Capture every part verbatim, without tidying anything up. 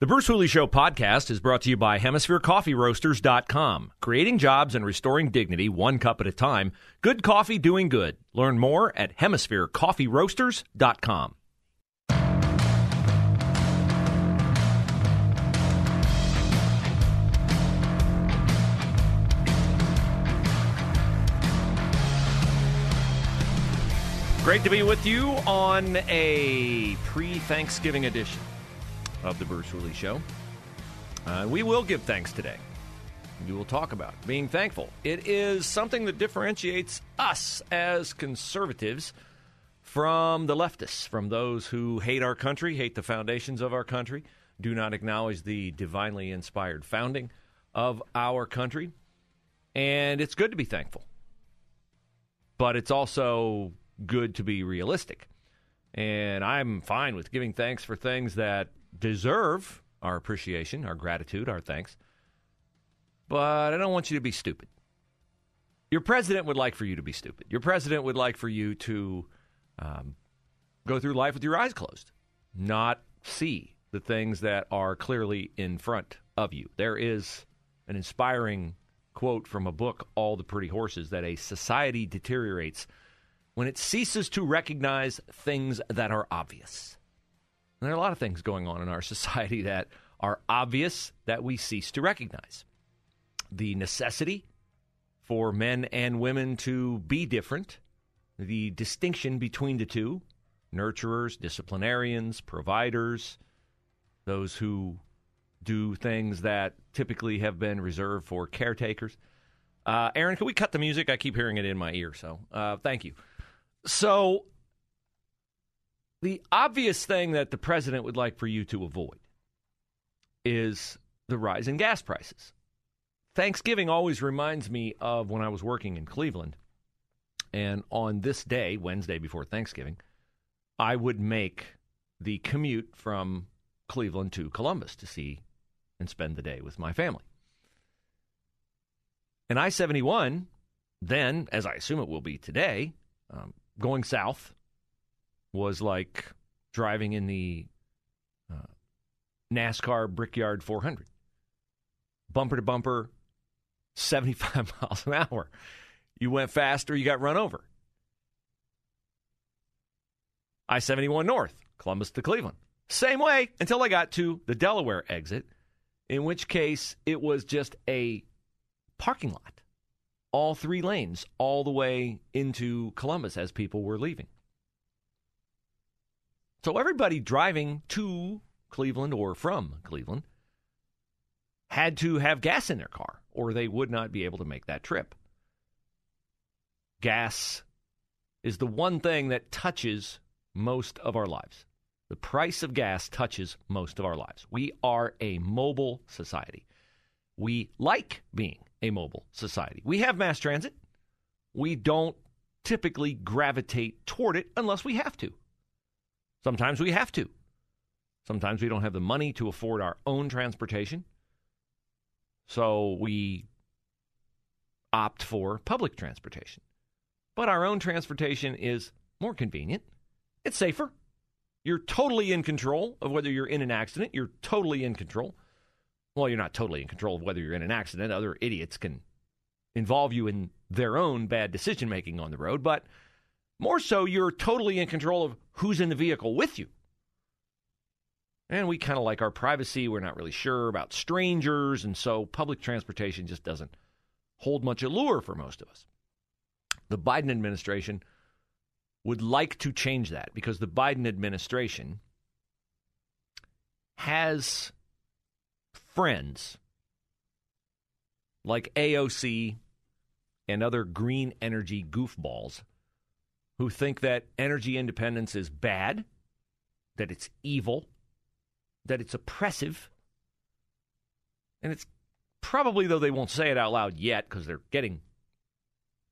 The Bruce Hooley Show podcast is brought to you by Hemisphere Coffee Roasters dot com. Creating jobs and restoring dignity one cup at a time. Good coffee doing good. Learn more at Hemisphere Coffee Roasters dot com. Great to be with you on a pre-Thanksgiving edition of the Bruce Hooley Show. Uh, we will give thanks today. We will talk about being thankful. It is something that differentiates us as conservatives from the leftists, from those who hate our country, hate the foundations of our country, do not acknowledge the divinely inspired founding of our country. And it's good to be thankful. But it's also good to be realistic. And I'm fine with giving thanks for things that deserve our appreciation, our gratitude, our thanks. But I don't want you to be stupid. Your president would like for you to be stupid. Your president would like for you to um, go through life with your eyes closed, not see the things that are clearly in front of you. There is an inspiring quote from a book, All the Pretty Horses, that a society deteriorates when it ceases to recognize things that are obvious. And there are a lot of things going on in our society that are obvious that we cease to recognize. The necessity for men and women to be different, the distinction between the two, nurturers, disciplinarians, providers, those who do things that typically have been reserved for caretakers. Uh, Aaron, can we cut the music? I keep hearing it in my ear, so uh, thank you. So the obvious thing that the president would like for you to avoid is the rise in gas prices. Thanksgiving always reminds me of when I was working in Cleveland. And on this day, Wednesday before Thanksgiving, I would make the commute from Cleveland to Columbus to see and spend the day with my family. And I seventy-one, then, as I assume it will be today, um, going south, was like driving in the uh, NASCAR Brickyard four hundred. Bumper to bumper, seventy-five miles an hour. You went fast or you got run over. I seventy-one north, Columbus to Cleveland. Same way until I got to the Delaware exit, in which case it was just a parking lot. All three lanes, all the way into Columbus as people were leaving. So everybody driving to Cleveland or from Cleveland had to have gas in their car, or they would not be able to make that trip. Gas is the one thing that touches most of our lives. The price of gas touches most of our lives. We are a mobile society. We like being a mobile society. We have mass transit. We don't typically gravitate toward it unless we have to. Sometimes we have to. Sometimes we don't have the money to afford our own transportation, so we opt for public transportation. But our own transportation is more convenient. It's safer. You're totally in control of whether you're in an accident. You're totally in control. Well, you're not totally in control of whether you're in an accident. Other idiots can involve you in their own bad decision-making on the road, but more so, you're totally in control of who's in the vehicle with you. And we kind of like our privacy. We're not really sure about strangers, and so public transportation just doesn't hold much allure for most of us. The Biden administration would like to change that because the Biden administration has friends like A O C and other green energy goofballs who think that energy independence is bad, that it's evil, that it's oppressive. And it's probably, though they won't say it out loud yet, because they're getting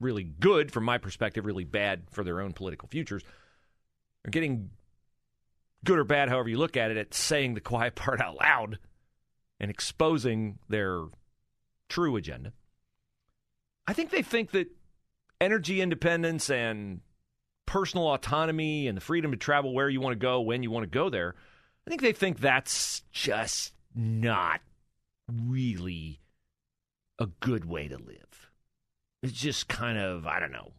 really good, from my perspective, really bad for their own political futures. They're getting good or bad, however you look at it, at saying the quiet part out loud and exposing their true agenda. I think they think that energy independence and personal autonomy and the freedom to travel where you want to go, when you want to go there, I think they think that's just not really a good way to live. It's just kind of, I don't know,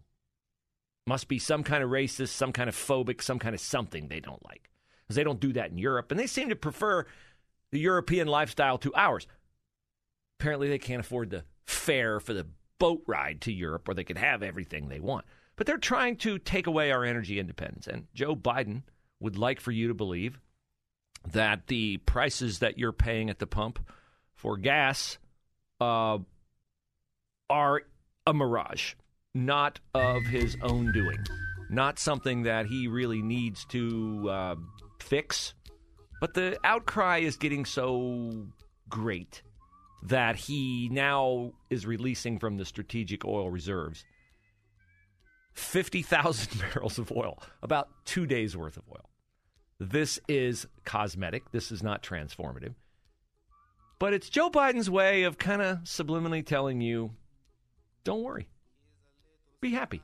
must be some kind of racist, some kind of phobic, some kind of something they don't like. Because they don't do that in Europe, and they seem to prefer the European lifestyle to ours. Apparently they can't afford the fare for the boat ride to Europe where they could have everything they want. But they're trying to take away our energy independence. And Joe Biden would like for you to believe that the prices that you're paying at the pump for gas uh, are a mirage, not of his own doing, not something that he really needs to uh, fix. But the outcry is getting so great that he now is releasing from the strategic oil reserves fifty thousand barrels of oil, about two days' worth of oil. This is cosmetic. This is not transformative. But it's Joe Biden's way of kind of subliminally telling you, don't worry. Be happy.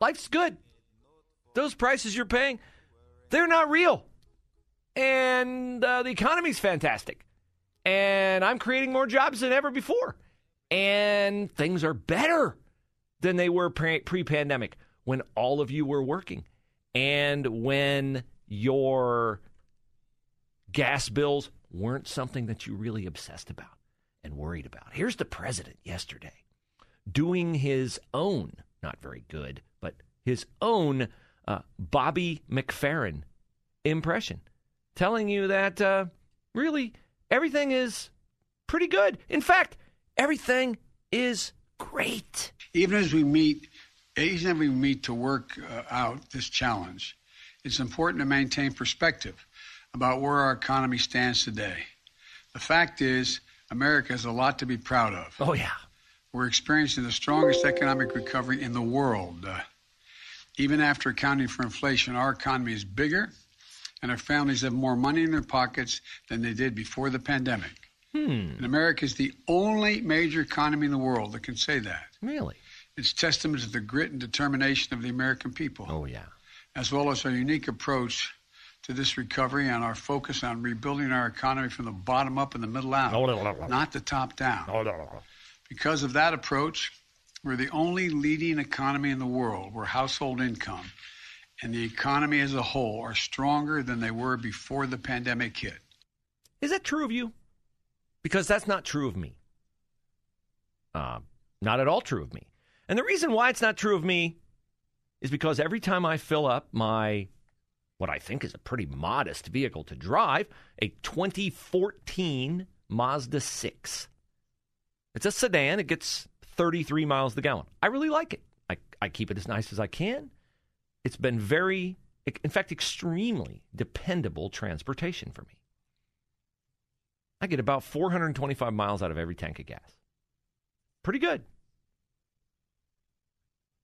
Life's good. Those prices you're paying, they're not real. And uh, the economy's fantastic. And I'm creating more jobs than ever before. And things are better than they were pre- pre-pandemic when all of you were working. And when your gas bills weren't something that you really obsessed about and worried about. Here's the president yesterday doing his own, not very good, but his own uh, Bobby McFerrin impression, telling you that uh, really everything is pretty good. In fact, everything is great. Even as we meet, even as we meet to work uh, out this challenge, it's important to maintain perspective about where our economy stands today. The fact is, America has a lot to be proud of. Oh, yeah. We're experiencing the strongest economic recovery in the world. Uh, even after accounting for inflation, our economy is bigger, and our families have more money in their pockets than they did before the pandemic. Hmm. And America is the only major economy in the world that can say that. Really? It's testament to the grit and determination of the American people. Oh, yeah. As well as our unique approach to this recovery and our focus on rebuilding our economy from the bottom up and the middle out, no, no, no, no. not the top down. No, no, no. Because of that approach, we're the only leading economy in the world where household income and the economy as a whole are stronger than they were before the pandemic hit. Is that true of you? Because that's not true of me. Uh, not at all true of me. And the reason why it's not true of me is because every time I fill up my, what I think is a pretty modest vehicle to drive, a twenty fourteen Mazda six. It's a sedan. It gets thirty-three miles to the gallon. I really like it. I, I keep it as nice as I can. It's been very, in fact, extremely dependable transportation for me. I get about four hundred twenty-five miles out of every tank of gas. Pretty good.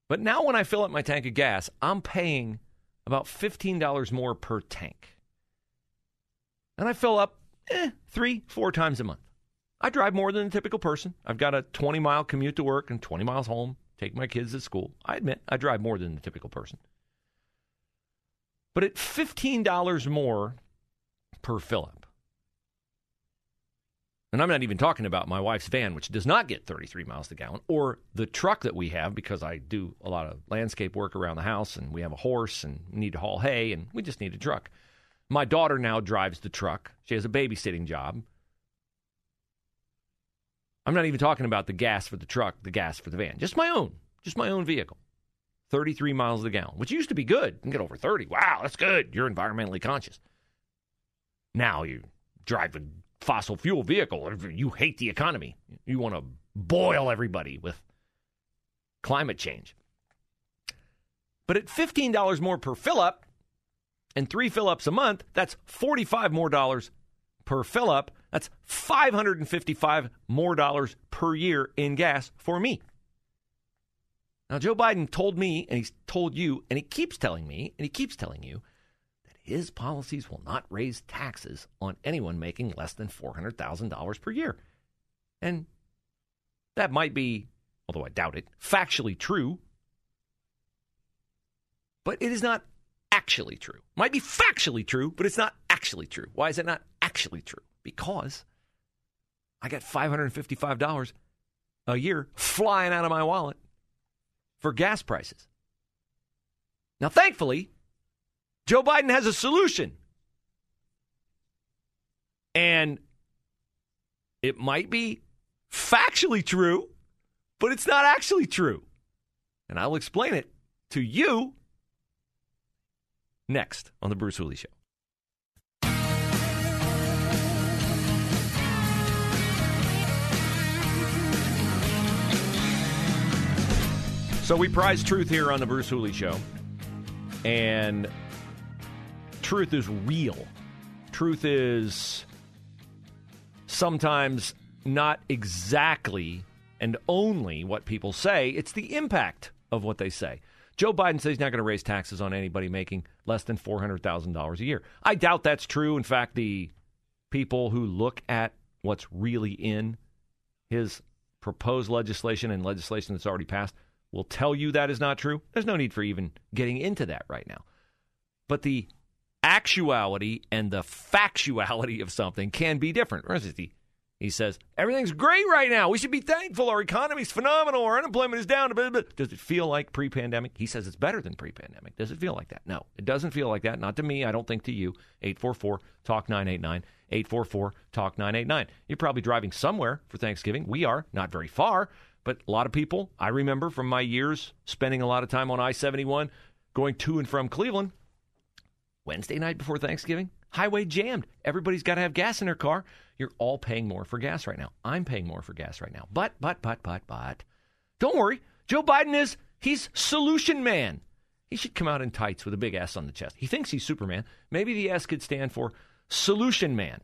But now when I fill up my tank of gas, I'm paying about fifteen dollars more per tank. And I fill up eh, three, four times a month. I drive more than a typical person. I've got a twenty-mile commute to work and twenty miles home, take my kids to school. I admit, I drive more than the typical person. But at fifteen dollars more per fill-up, and I'm not even talking about my wife's van, which does not get thirty-three miles to the gallon, or the truck that we have, because I do a lot of landscape work around the house, and we have a horse, and we need to haul hay, and we just need a truck. My daughter now drives the truck. She has a babysitting job. I'm not even talking about the gas for the truck, the gas for the van. Just my own. Just my own vehicle. thirty-three miles to the gallon, which used to be good. You can get over thirty. Wow, that's good. You're environmentally conscious. Now you drive a fossil fuel vehicle. You hate the economy. You want to boil everybody with climate change. But at fifteen dollars more per fill-up, and three fill-ups a month, that's forty-five more dollars per fill-up. That's five hundred fifty-five more dollars per year in gas for me. Now, Joe Biden told me, and he's told you, and he keeps telling me, and he keeps telling you, that his policies will not raise taxes on anyone making less than four hundred thousand dollars per year. And that might be, although I doubt it, factually true. But it is not actually true. Might be factually true, but it's not actually true. Why is it not actually true? Because I got five hundred fifty-five dollars a year flying out of my wallet for gas prices. Now, thankfully, Joe Biden has a solution. And it might be factually true, but it's not actually true. And I'll explain it to you next on The Bruce Hooley Show. So we prize truth here on The Bruce Hooley Show, and truth is real. Truth is sometimes not exactly and only what people say. It's the impact of what they say. Joe Biden says he's not going to raise taxes on anybody making less than four hundred thousand dollars a year. I doubt that's true. In fact, the people who look at what's really in his proposed legislation and legislation that's already passed will tell you that is not true. There's no need for even getting into that right now. But the actuality and the factuality of something can be different. He says, everything's great right now. We should be thankful. Our economy's phenomenal. Our unemployment is down. Does it feel like pre-pandemic? He says it's better than pre-pandemic. Does it feel like that? No, it doesn't feel like that. Not to me. I don't think to you. eight four four, talk nine eight nine. eight four four, talk nine eight nine. You're probably driving somewhere for Thanksgiving. We are. Not very far. But a lot of people, I remember from my years spending a lot of time on I seventy-one, going to and from Cleveland, Wednesday night before Thanksgiving, highway jammed. Everybody's got to have gas in their car. You're all paying more for gas right now. I'm paying more for gas right now. But, but, but, but, but, don't worry. Joe Biden is, he's solution man. He should come out in tights with a big S on the chest. He thinks he's Superman. Maybe the S could stand for solution man.